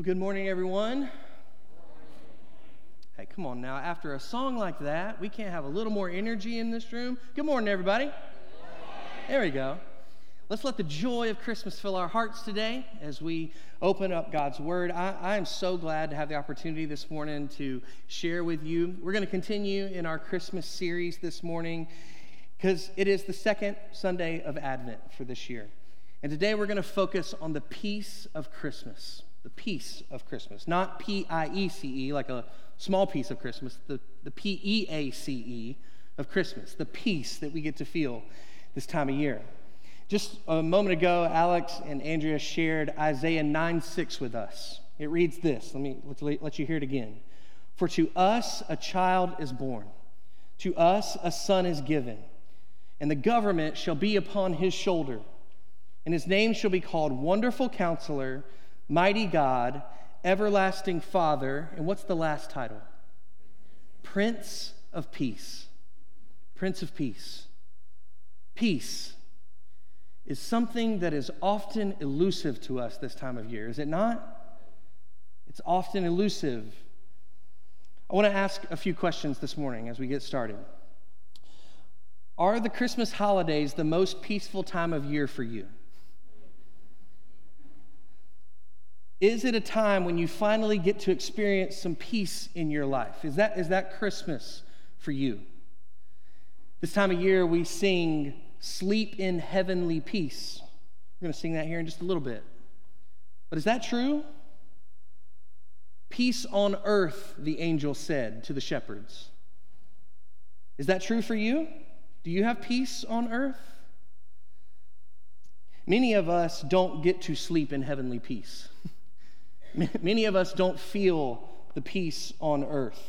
Well, good morning, everyone. Hey, come on now. After a song like that, we can't have a little more energy in this room. Good morning, everybody. There we go. Let's let the joy of Christmas fill our hearts today as we open up God's Word. I am so glad to have the opportunity this morning to share with you. We're going to continue in our Christmas series this morning because it is the second Sunday of Advent for this year. And today we're going to focus on the peace of Christmas. The peace of Christmas, not P-I-E-C-E, like a small piece of Christmas, the P-E-A-C-E of Christmas, the peace that we get to feel this time of year. Just a moment ago, Alex and Andrea shared Isaiah 9:6 with us. It reads this. Let you hear it again. For to us a child is born, to us a son is given, and the government shall be upon his shoulder, and his name shall be called Wonderful Counselor, Mighty God, Everlasting Father, and what's the last title? Prince of Peace. Prince of Peace. Peace is something that is often elusive to us this time of year, is it not? It's often elusive. I want to ask a few questions this morning as we get started. Are the Christmas holidays the most peaceful time of year for you? Is it a time when you finally get to experience some peace in your life? Is that Christmas for you? This time of year, we sing, Sleep in Heavenly Peace. We're going to sing that here in just a little bit. But is that true? Peace on earth, the angel said to the shepherds. Is that true for you? Do you have peace on earth? Many of us don't get to sleep in heavenly peace. Many of us don't feel the peace on earth.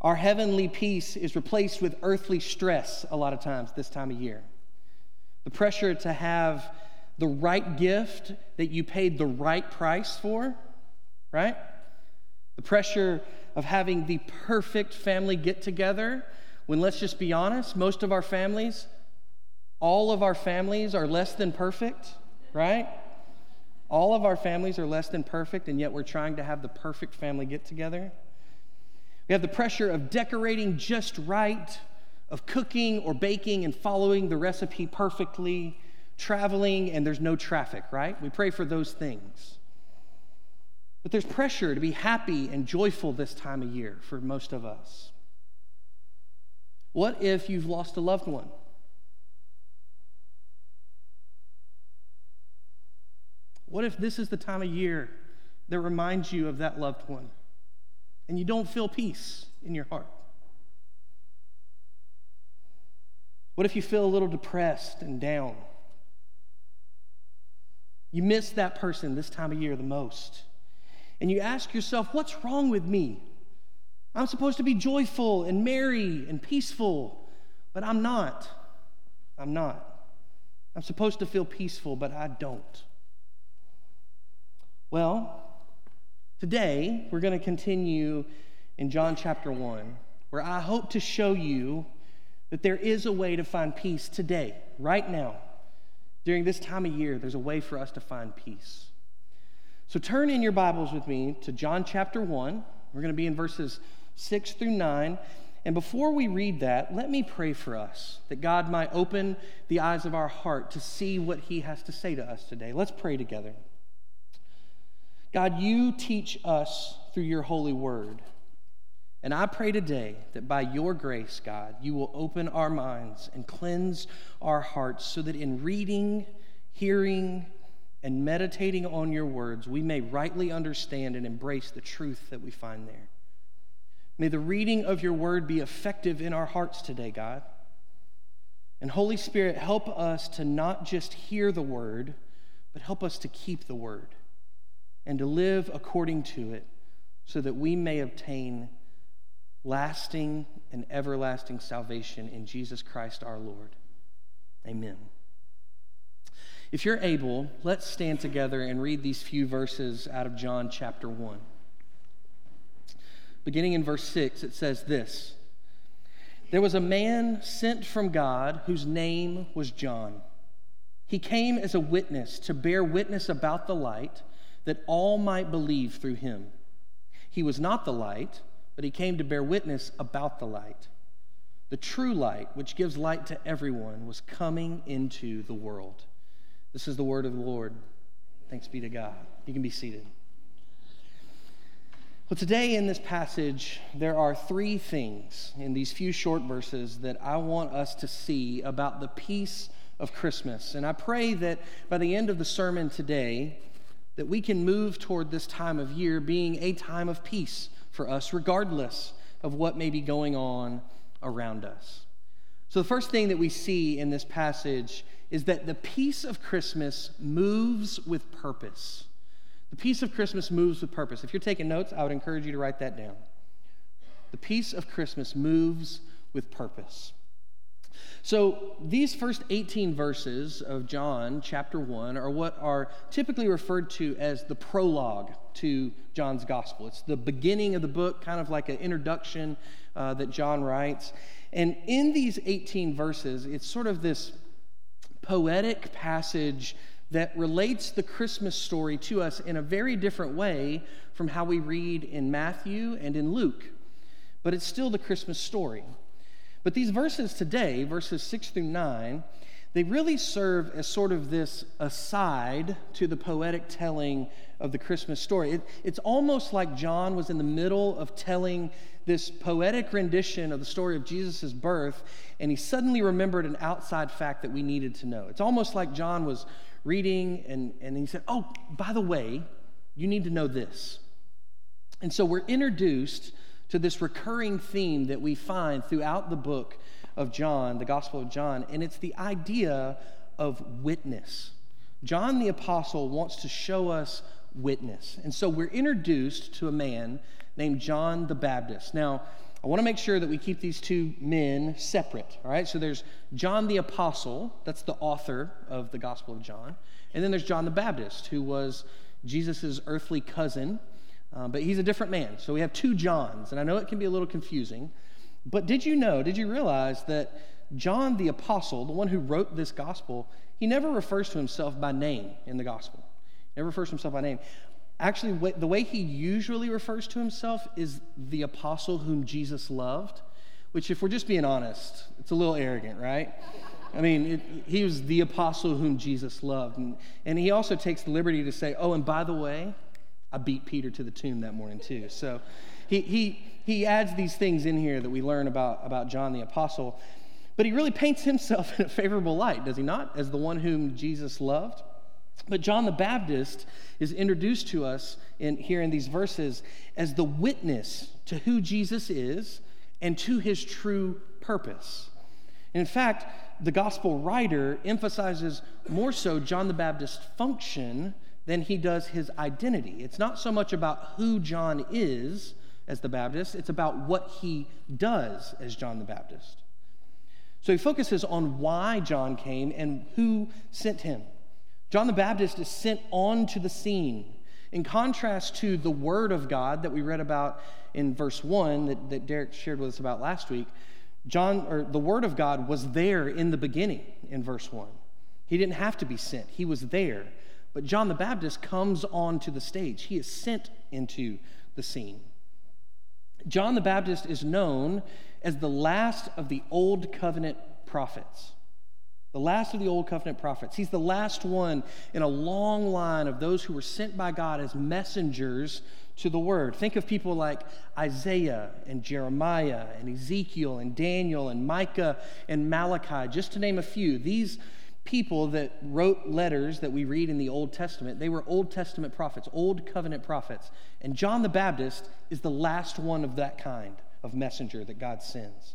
Our heavenly peace is replaced with earthly stress a lot of times this time of year. The pressure to have the right gift that you paid the right price for, right? The pressure of having the perfect family get-together when, let's just be honest, all of our families are less than perfect, right? All of our families are less than perfect, and yet we're trying to have the perfect family get together. We have the pressure of decorating just right, of cooking or baking and following the recipe perfectly, traveling, and there's no traffic, right? We pray for those things. But there's pressure to be happy and joyful this time of year for most of us. What if you've lost a loved one? What if this is the time of year that reminds you of that loved one and you don't feel peace in your heart? What if you feel a little depressed and down? You miss that person this time of year the most. And you ask yourself, what's wrong with me? I'm supposed to be joyful and merry and peaceful, but I'm not. I'm not. I'm supposed to feel peaceful, but I don't. Well, today we're going to continue in John chapter 1, where I hope to show you that there is a way to find peace today, right now. During this time of year, there's a way for us to find peace. So turn in your Bibles with me to John chapter 1. We're going to be in verses 6 through 9. And before we read that, let me pray for us, that God might open the eyes of our heart to see what He has to say to us today. Let's pray together. God, you teach us through your holy word. And I pray today that by your grace, God, you will open our minds and cleanse our hearts so that in reading, hearing, and meditating on your words, we may rightly understand and embrace the truth that we find there. May the reading of your word be effective in our hearts today, God. And Holy Spirit, help us to not just hear the word, but help us to keep the word and to live according to it so that we may obtain lasting and everlasting salvation in Jesus Christ our Lord. Amen. If you're able, let's stand together and read these few verses out of John chapter 1. Beginning in verse 6, it says this, There was a man sent from God whose name was John. He came as a witness to bear witness about the light, that all might believe through him. He was not the light, but he came to bear witness about the light. The true light, which gives light to everyone, was coming into the world. This is the word of the Lord. Thanks be to God. You can be seated. Well, today in this passage, there are three things in these few short verses that I want us to see about the peace of Christmas. And I pray that by the end of the sermon today, that we can move toward this time of year being a time of peace for us, regardless of what may be going on around us. So the first thing that we see in this passage is that the peace of Christmas moves with purpose. The peace of Christmas moves with purpose. If you're taking notes, I would encourage you to write that down. The peace of Christmas moves with purpose. So these first 18 verses of John chapter 1 are what are typically referred to as the prologue to John's gospel. It's the beginning of the book, kind of like an introduction that John writes. And in these 18 verses, it's sort of this poetic passage that relates the Christmas story to us in a very different way from how we read in Matthew and in Luke. But it's still the Christmas story. But these verses today, verses 6 through 9, they really serve as sort of this aside to the poetic telling of the Christmas story. It's almost like John was in the middle of telling this poetic rendition of the story of Jesus' birth, and he suddenly remembered an outside fact that we needed to know. It's almost like John was reading, and he said, oh, by the way, you need to know this. And so we're introduced to this recurring theme that we find throughout the book of John, the Gospel of John, and it's the idea of witness. John the Apostle wants to show us witness. And so we're introduced to a man named John the Baptist. Now, I want to make sure that we keep these two men separate, all right? So there's John the Apostle, that's the author of the Gospel of John, and then there's John the Baptist, who was Jesus' earthly cousin, but he's a different man. So we have two Johns, and I know it can be a little confusing, but did you realize that John the Apostle, the one who wrote this gospel, he never refers to himself by name in the gospel. He never refers to himself by name. Actually, the way he usually refers to himself is the apostle whom Jesus loved, which, if we're just being honest, it's a little arrogant, right? I mean, he was the apostle whom Jesus loved. And he also takes the liberty to say, oh, and by the way, I beat Peter to the tomb that morning too. So he adds these things in here that we learn about John the Apostle. But he really paints himself in a favorable light, does he not, as the one whom Jesus loved? But John the Baptist is introduced to us here in these verses as the witness to who Jesus is and to his true purpose. And in fact, the gospel writer emphasizes more so John the Baptist's function than he does his identity. It's not so much about who John is as the Baptist, it's about what he does as John the Baptist. So he focuses on why John came and who sent him. John the Baptist is sent onto the scene, in contrast to the Word of God that we read about in verse 1 that Derek shared with us about last week. The Word of God was there in the beginning in verse 1. He didn't have to be sent. He was there. But John the Baptist comes onto the stage. He is sent into the scene. John the Baptist is known as the last of the Old Covenant prophets. The last of the Old Covenant prophets. He's the last one in a long line of those who were sent by God as messengers to the Word. Think of people like Isaiah and Jeremiah and Ezekiel and Daniel and Micah and Malachi, just to name a few. These people that wrote letters that we read in the Old Testament, they were Old Testament prophets, Old Covenant prophets. And John the Baptist is the last one of that kind of messenger that God sends.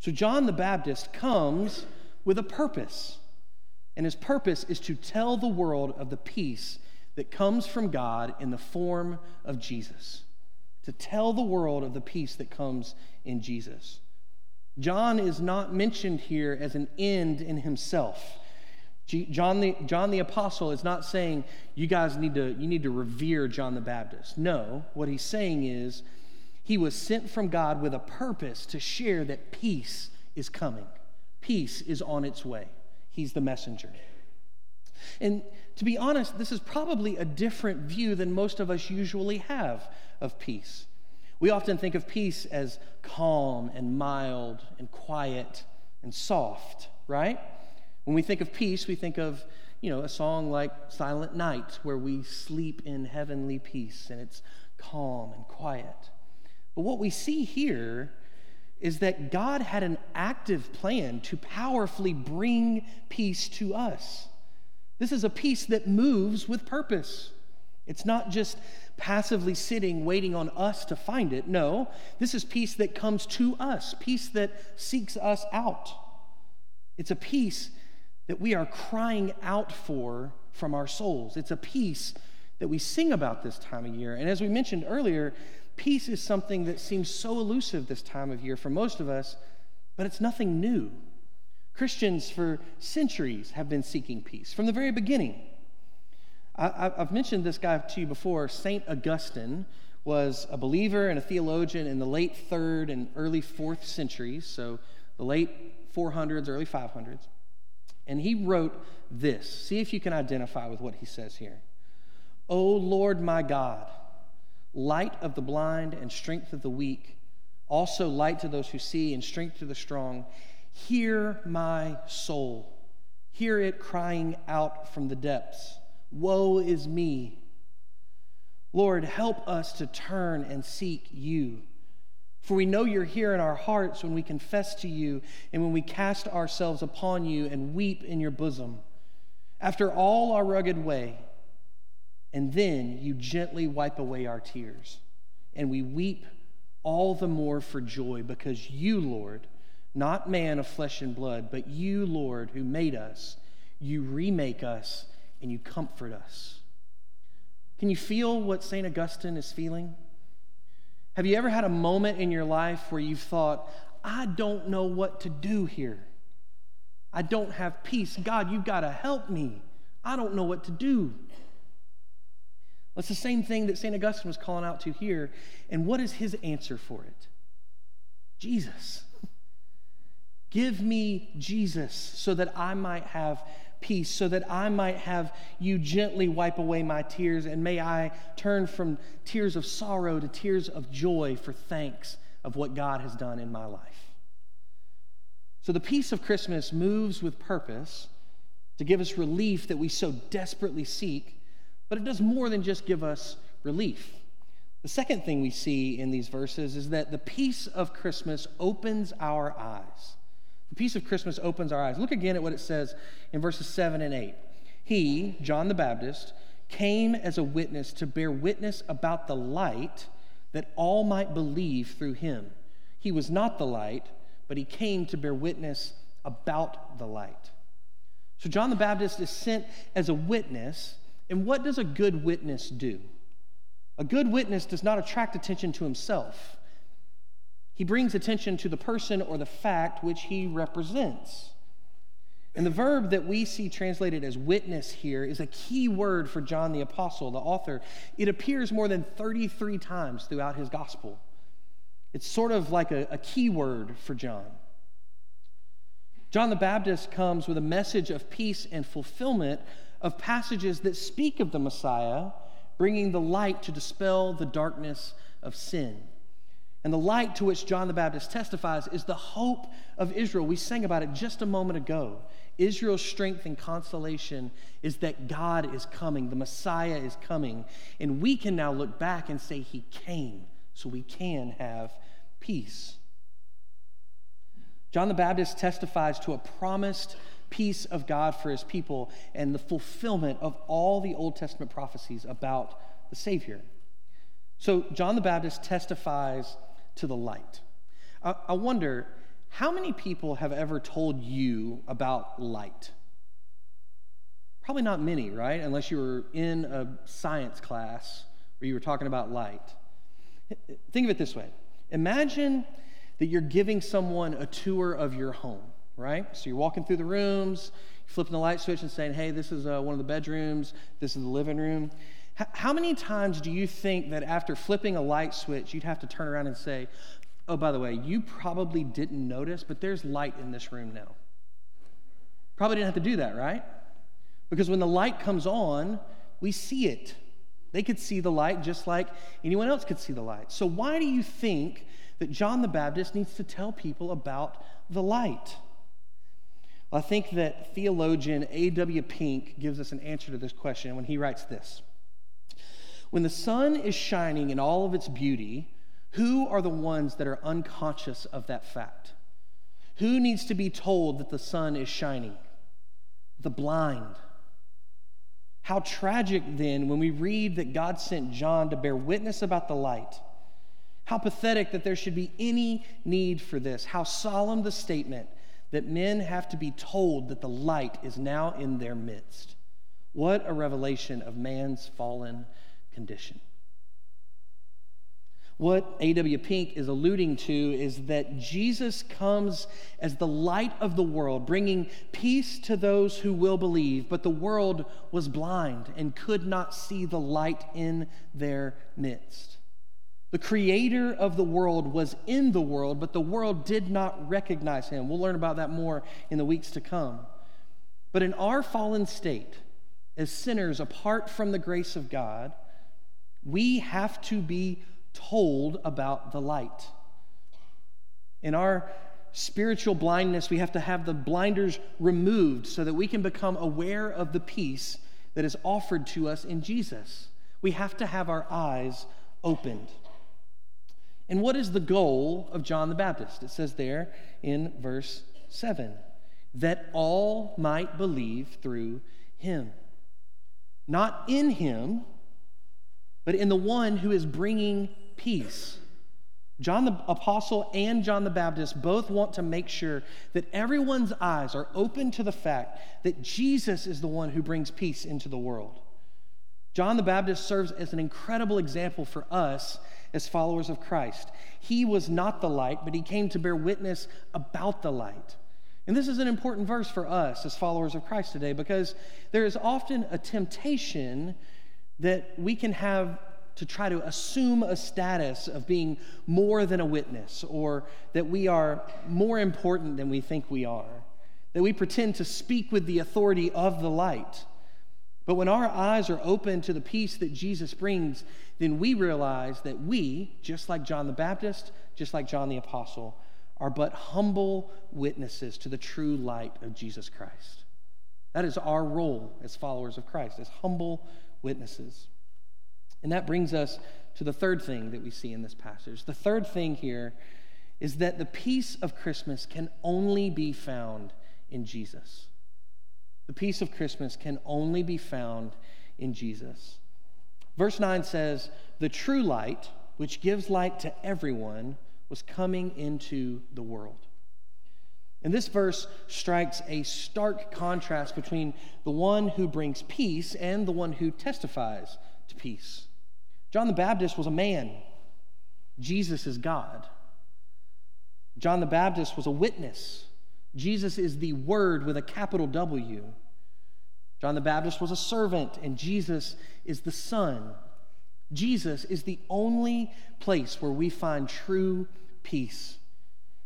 So John the Baptist comes with a purpose. And his purpose is to tell the world of the peace that comes from God in the form of Jesus. To tell the world of the peace that comes in Jesus. John is not mentioned here as an end in himself. John the Apostle is not saying, you need to revere John the Baptist. No, what he's saying is, he was sent from God with a purpose to share that peace is coming. Peace is on its way. He's the messenger. And To be honest, this is probably a different view than most of us usually have of peace. We often think of peace as calm and mild and quiet and soft, right? When we think of peace, we think of, a song like Silent Night, where we sleep in heavenly peace and it's calm and quiet. But what we see here is that God had an active plan to powerfully bring peace to us. This is a peace that moves with purpose. It's not just passively sitting, waiting on us to find it. No, this is peace that comes to us, peace that seeks us out. It's a peace that we are crying out for from our souls. It's a peace that we sing about this time of year. And as we mentioned earlier, peace is something that seems so elusive this time of year for most of us, but it's nothing new. Christians for centuries have been seeking peace from the very beginning. I've mentioned this guy to you before. St. Augustine was a believer and a theologian in the late 3rd and early 4th centuries, so the late 400s, early 500s. And he wrote this. See if you can identify with what he says here. "O Lord my God, light of the blind and strength of the weak, also light to those who see and strength to the strong, hear my soul. Hear it crying out from the depths. Woe is me. Lord, help us to turn and seek you. For we know you're here in our hearts when we confess to you and when we cast ourselves upon you and weep in your bosom. After all our rugged way, and then you gently wipe away our tears, and we weep all the more for joy because you, Lord, not man of flesh and blood, but you, Lord, who made us, you remake us and you comfort us." Can you feel what St. Augustine is feeling? Have you ever had a moment in your life where you've thought, I don't know what to do here. I don't have peace. God, you've got to help me. I don't know what to do. That's the same thing that St. Augustine was calling out to here. And what is his answer for it? Jesus. Give me Jesus so that I might have peace, so that I might have you gently wipe away my tears, and may I turn from tears of sorrow to tears of joy for thanks of what God has done in my life. So the peace of Christmas moves with purpose to give us relief that we so desperately seek, but it does more than just give us relief. The second thing we see in these verses is that the peace of Christmas opens our eyes. The peace of Christmas opens our eyes. Look again at what it says in verses 7 and 8. He, John the Baptist, came as a witness to bear witness about the light that all might believe through him. He was not the light, but he came to bear witness about the light. So John the Baptist is sent as a witness, and what does a good witness do? A good witness does not attract attention to himself. He brings attention to the person or the fact which he represents. And the verb that we see translated as witness here is a key word for John the Apostle, the author. It appears more than 33 times throughout his gospel. It's sort of like a key word for John. John the Baptist comes with a message of peace and fulfillment of passages that speak of the Messiah, bringing the light to dispel the darkness of sin. And the light to which John the Baptist testifies is the hope of Israel. We sang about it just a moment ago. Israel's strength and consolation is that God is coming, the Messiah is coming, and we can now look back and say he came, so we can have peace. John the Baptist testifies to a promised peace of God for his people and the fulfillment of all the Old Testament prophecies about the Savior. So John the Baptist testifies to the light. I wonder, how many people have ever told you about light? Probably not many, right? Unless you were in a science class where you were talking about light. Think of it this way. Imagine that you're giving someone a tour of your home, right? So you're walking through the rooms, flipping the light switch and saying, hey, this is one of the bedrooms, this is the living room. How many times do you think that after flipping a light switch, you'd have to turn around and say, oh, by the way, you probably didn't notice, but there's light in this room now. Probably didn't have to do that, right? Because when the light comes on, we see it. They could see the light just like anyone else could see the light. So why do you think that John the Baptist needs to tell people about the light? Well, I think that theologian A.W. Pink gives us an answer to this question when he writes this. When the sun is shining in all of its beauty, who are the ones that are unconscious of that fact? Who needs to be told that the sun is shining? The blind. How tragic then when we read that God sent John to bear witness about the light. How pathetic that there should be any need for this. How solemn the statement that men have to be told that the light is now in their midst. What a revelation of man's fallen condition. What A.W. Pink is alluding to is that Jesus comes as the light of the world, bringing peace to those who will believe, but the world was blind and could not see the light in their midst. The creator of the world was in the world, but the world did not recognize him. We'll learn about that more in the weeks to come. But in our fallen state, as sinners apart from the grace of God, we have to be told about the light. In our spiritual blindness, we have to have the blinders removed so that we can become aware of the peace that is offered to us in Jesus. We have to have our eyes opened. And what is the goal of John the Baptist? It says there in verse 7, that all might believe through him. Not in him, but in the one who is bringing peace. John the Apostle and John the Baptist both want to make sure that everyone's eyes are open to the fact that Jesus is the one who brings peace into the world. John the Baptist serves as an incredible example for us as followers of Christ. He was not the light, but he came to bear witness about the light. And this is an important verse for us as followers of Christ today, because there is often a temptation that we can have to try to assume a status of being more than a witness, or that we are more important than we think we are, that we pretend to speak with the authority of the light. But when our eyes are open to the peace that Jesus brings, then we realize that we, just like John the Baptist, just like John the Apostle, are but humble witnesses to the true light of Jesus Christ. That is our role as followers of Christ, as humble witnesses. And that brings us to the third thing that we see in this passage. The third thing here is that the peace of Christmas can only be found in Jesus. The peace of Christmas can only be found in Jesus. Verse 9 says, "The true light, which gives light to everyone, was coming into the world." And this verse strikes a stark contrast between the one who brings peace and the one who testifies to peace. John the Baptist was a man. Jesus is God. John the Baptist was a witness. Jesus is the Word with a capital W. John the Baptist was a servant, and Jesus is the Son. Jesus is the only place where we find true peace.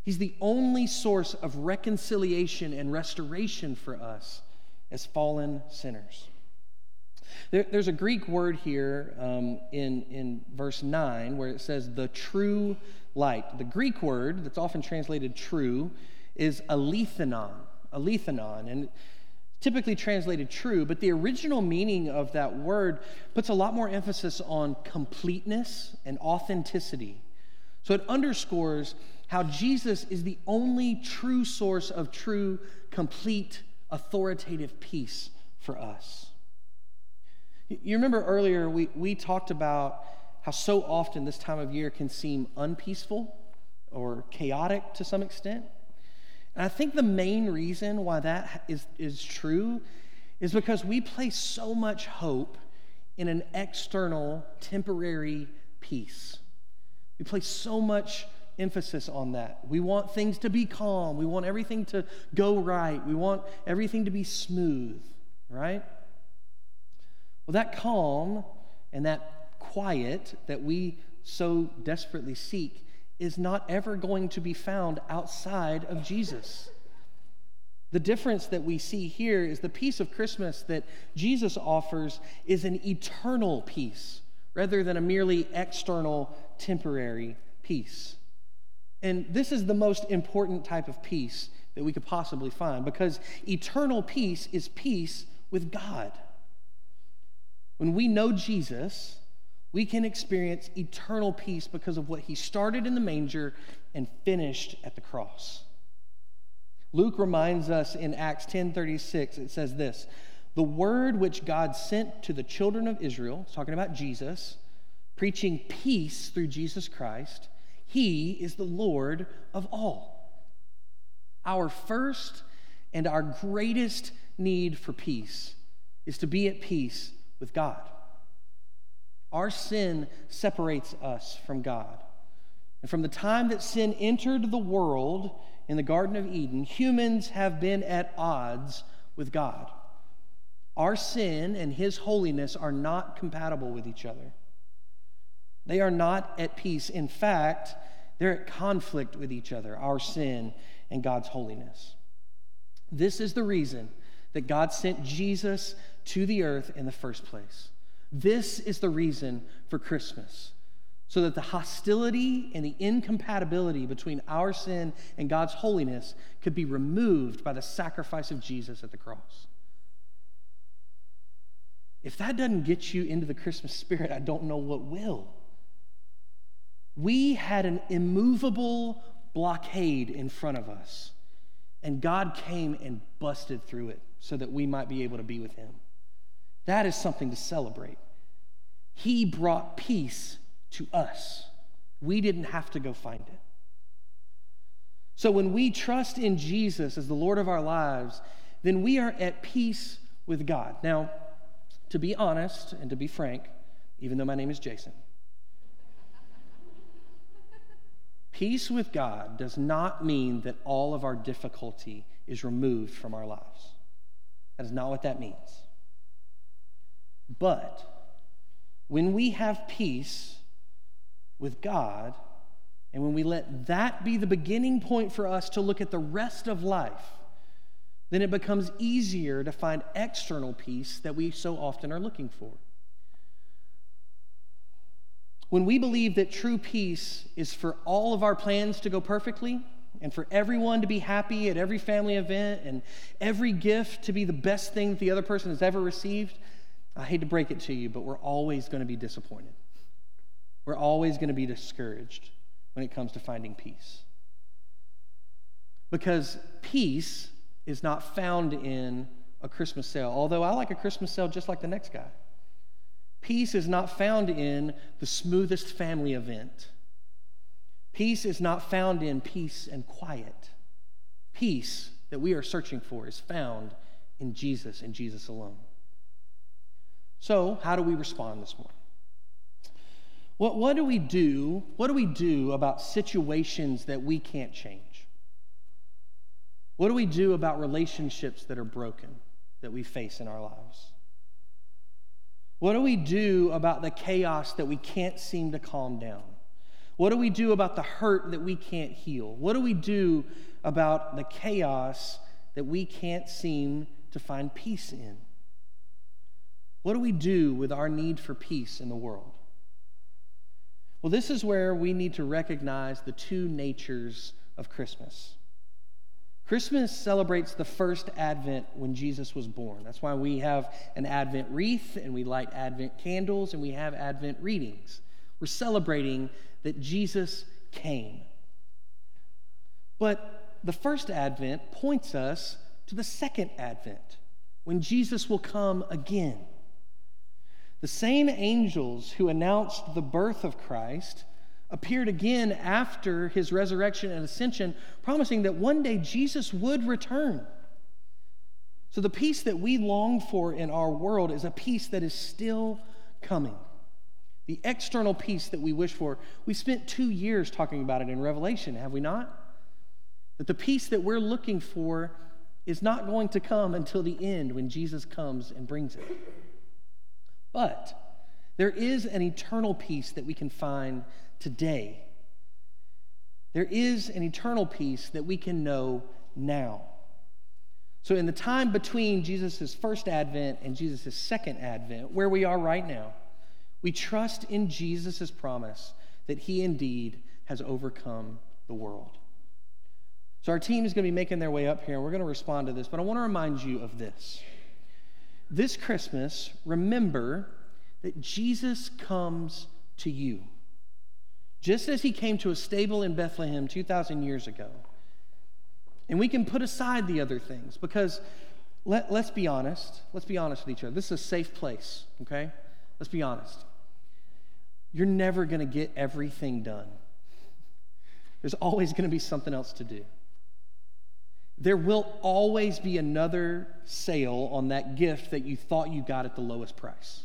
He's the only source of reconciliation and restoration for us as fallen sinners. There's a Greek word here in verse 9 where it says the true light. The Greek word that's often translated true is alethanon, and typically translated true, but the original meaning of that word puts a lot more emphasis on completeness and authenticity. So it underscores how Jesus is the only true source of true, complete, authoritative peace for us. You remember earlier we talked about how so often this time of year can seem unpeaceful or chaotic to some extent. And I think the main reason why that is true is because we place so much hope in an external, temporary peace. We place so much emphasis on that. We want things to be calm. We want everything to go right. We want everything to be smooth, right? Well, that calm and that quiet that we so desperately seek is not ever going to be found outside of Jesus. The difference that we see here is the peace of Christmas that Jesus offers is an eternal peace rather than a merely external, temporary peace. And this is the most important type of peace that we could possibly find, because eternal peace is peace with God. When we know Jesus, we can experience eternal peace because of what he started in the manger and finished at the cross. Luke reminds us in Acts 10:36, it says this, "The word which God sent to the children of Israel," it's talking about Jesus, "preaching peace through Jesus Christ, he is the Lord of all." Our first and our greatest need for peace is to be at peace with God. Our sin separates us from God. And from the time that sin entered the world in the Garden of Eden, humans have been at odds with God. Our sin and his holiness are not compatible with each other. They are not at peace. In fact, they're at conflict with each other, our sin and God's holiness. This is the reason that God sent Jesus to the earth in the first place. This is the reason for Christmas, so that the hostility and the incompatibility between our sin and God's holiness could be removed by the sacrifice of Jesus at the cross. If that doesn't get you into the Christmas spirit, I don't know what will. We had an immovable blockade in front of us, and God came and busted through it so that we might be able to be with him. That is something to celebrate. He brought peace to us. We didn't have to go find it. So when we trust in Jesus as the Lord of our lives, then we are at peace with God. Now, to be honest and to be frank, even though my name is Jason, peace with God does not mean that all of our difficulty is removed from our lives. That is not what that means. But when we have peace with God, and when we let that be the beginning point for us to look at the rest of life, then it becomes easier to find external peace that we so often are looking for. When we believe that true peace is for all of our plans to go perfectly, and for everyone to be happy at every family event, and every gift to be the best thing that the other person has ever received, I hate to break it to you, but we're always going to be disappointed. We're always going to be discouraged when it comes to finding peace. Because peace is not found in a Christmas sale, although I like a Christmas sale just like the next guy. Peace is not found in the smoothest family event. Peace is not found in peace and quiet. Peace that we are searching for is found in Jesus and Jesus alone. So, how do we respond this morning? What do we do? What do we do about situations that we can't change? What do we do about relationships that are broken that we face in our lives? What do we do about the chaos that we can't seem to calm down? What do we do about the hurt that we can't heal? What do we do about the chaos that we can't seem to find peace in? What do we do with our need for peace in the world? Well, this is where we need to recognize the two natures of Christmas. Christmas celebrates the first Advent when Jesus was born. That's why we have an Advent wreath, and we light Advent candles, and we have Advent readings. We're celebrating that Jesus came. But the first Advent points us to the second Advent, when Jesus will come again. The same angels who announced the birth of Christ appeared again after his resurrection and ascension, promising that one day Jesus would return. So the peace that we long for in our world is a peace that is still coming. The external peace that we wish for, we spent 2 years talking about it in Revelation, have we not? That the peace that we're looking for is not going to come until the end when Jesus comes and brings it. But there is an eternal peace that we can find today. There is an eternal peace that we can know now. So in the time between Jesus' first advent and Jesus' second advent, where we are right now, we trust in Jesus' promise that he indeed has overcome the world. So our team is going to be making their way up here, and we're going to respond to this, but I want to remind you of this. This Christmas, remember that Jesus comes to you. Just as he came to a stable in Bethlehem 2,000 years ago. And we can put aside the other things, because let's be honest. Let's be honest with each other. This is a safe place, okay? Let's be honest. You're never going to get everything done. There's always going to be something else to do. There will always be another sale on that gift that you thought you got at the lowest price.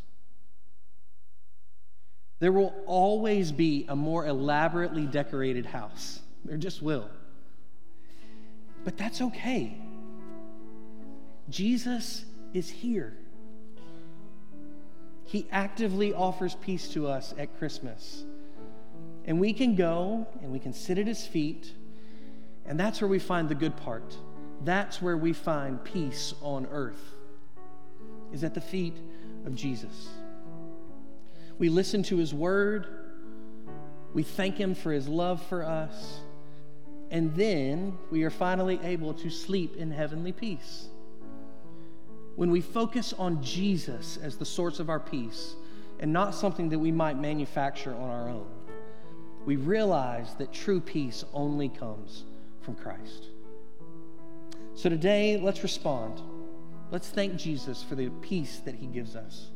There will always be a more elaborately decorated house. There just will. But that's okay. Jesus is here. He actively offers peace to us at Christmas. And we can go and we can sit at his feet, and that's where we find the good part. That's where we find peace on earth, is at the feet of Jesus. We listen to his word. We thank him for his love for us. And then we are finally able to sleep in heavenly peace. When we focus on Jesus as the source of our peace and not something that we might manufacture on our own, we realize that true peace only comes from Christ. So today, let's respond. Let's thank Jesus for the peace that he gives us.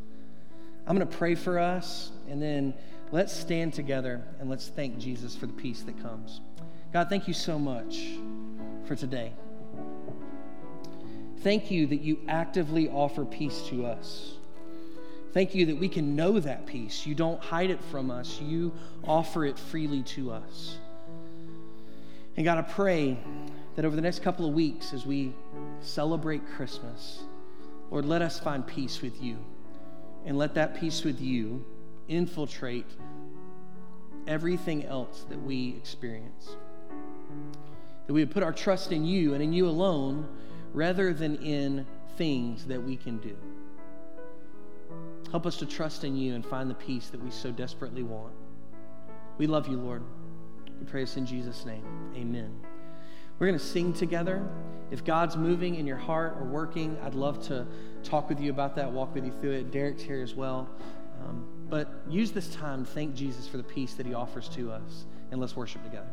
I'm going to pray for us, and then let's stand together and let's thank Jesus for the peace that comes. God, thank you so much for today. Thank you that you actively offer peace to us. Thank you that we can know that peace. You don't hide it from us. You offer it freely to us. And God, I pray that over the next couple of weeks as we celebrate Christmas, Lord, let us find peace with you. And let that peace with you infiltrate everything else that we experience. That we would put our trust in you and in you alone rather than in things that we can do. Help us to trust in you and find the peace that we so desperately want. We love you, Lord. We pray this in Jesus' name. Amen. We're going to sing together. If God's moving in your heart or working, I'd love to talk with you about that, walk with you through it. Derek's here as well. But use this time to thank Jesus for the peace that he offers to us, and let's worship together.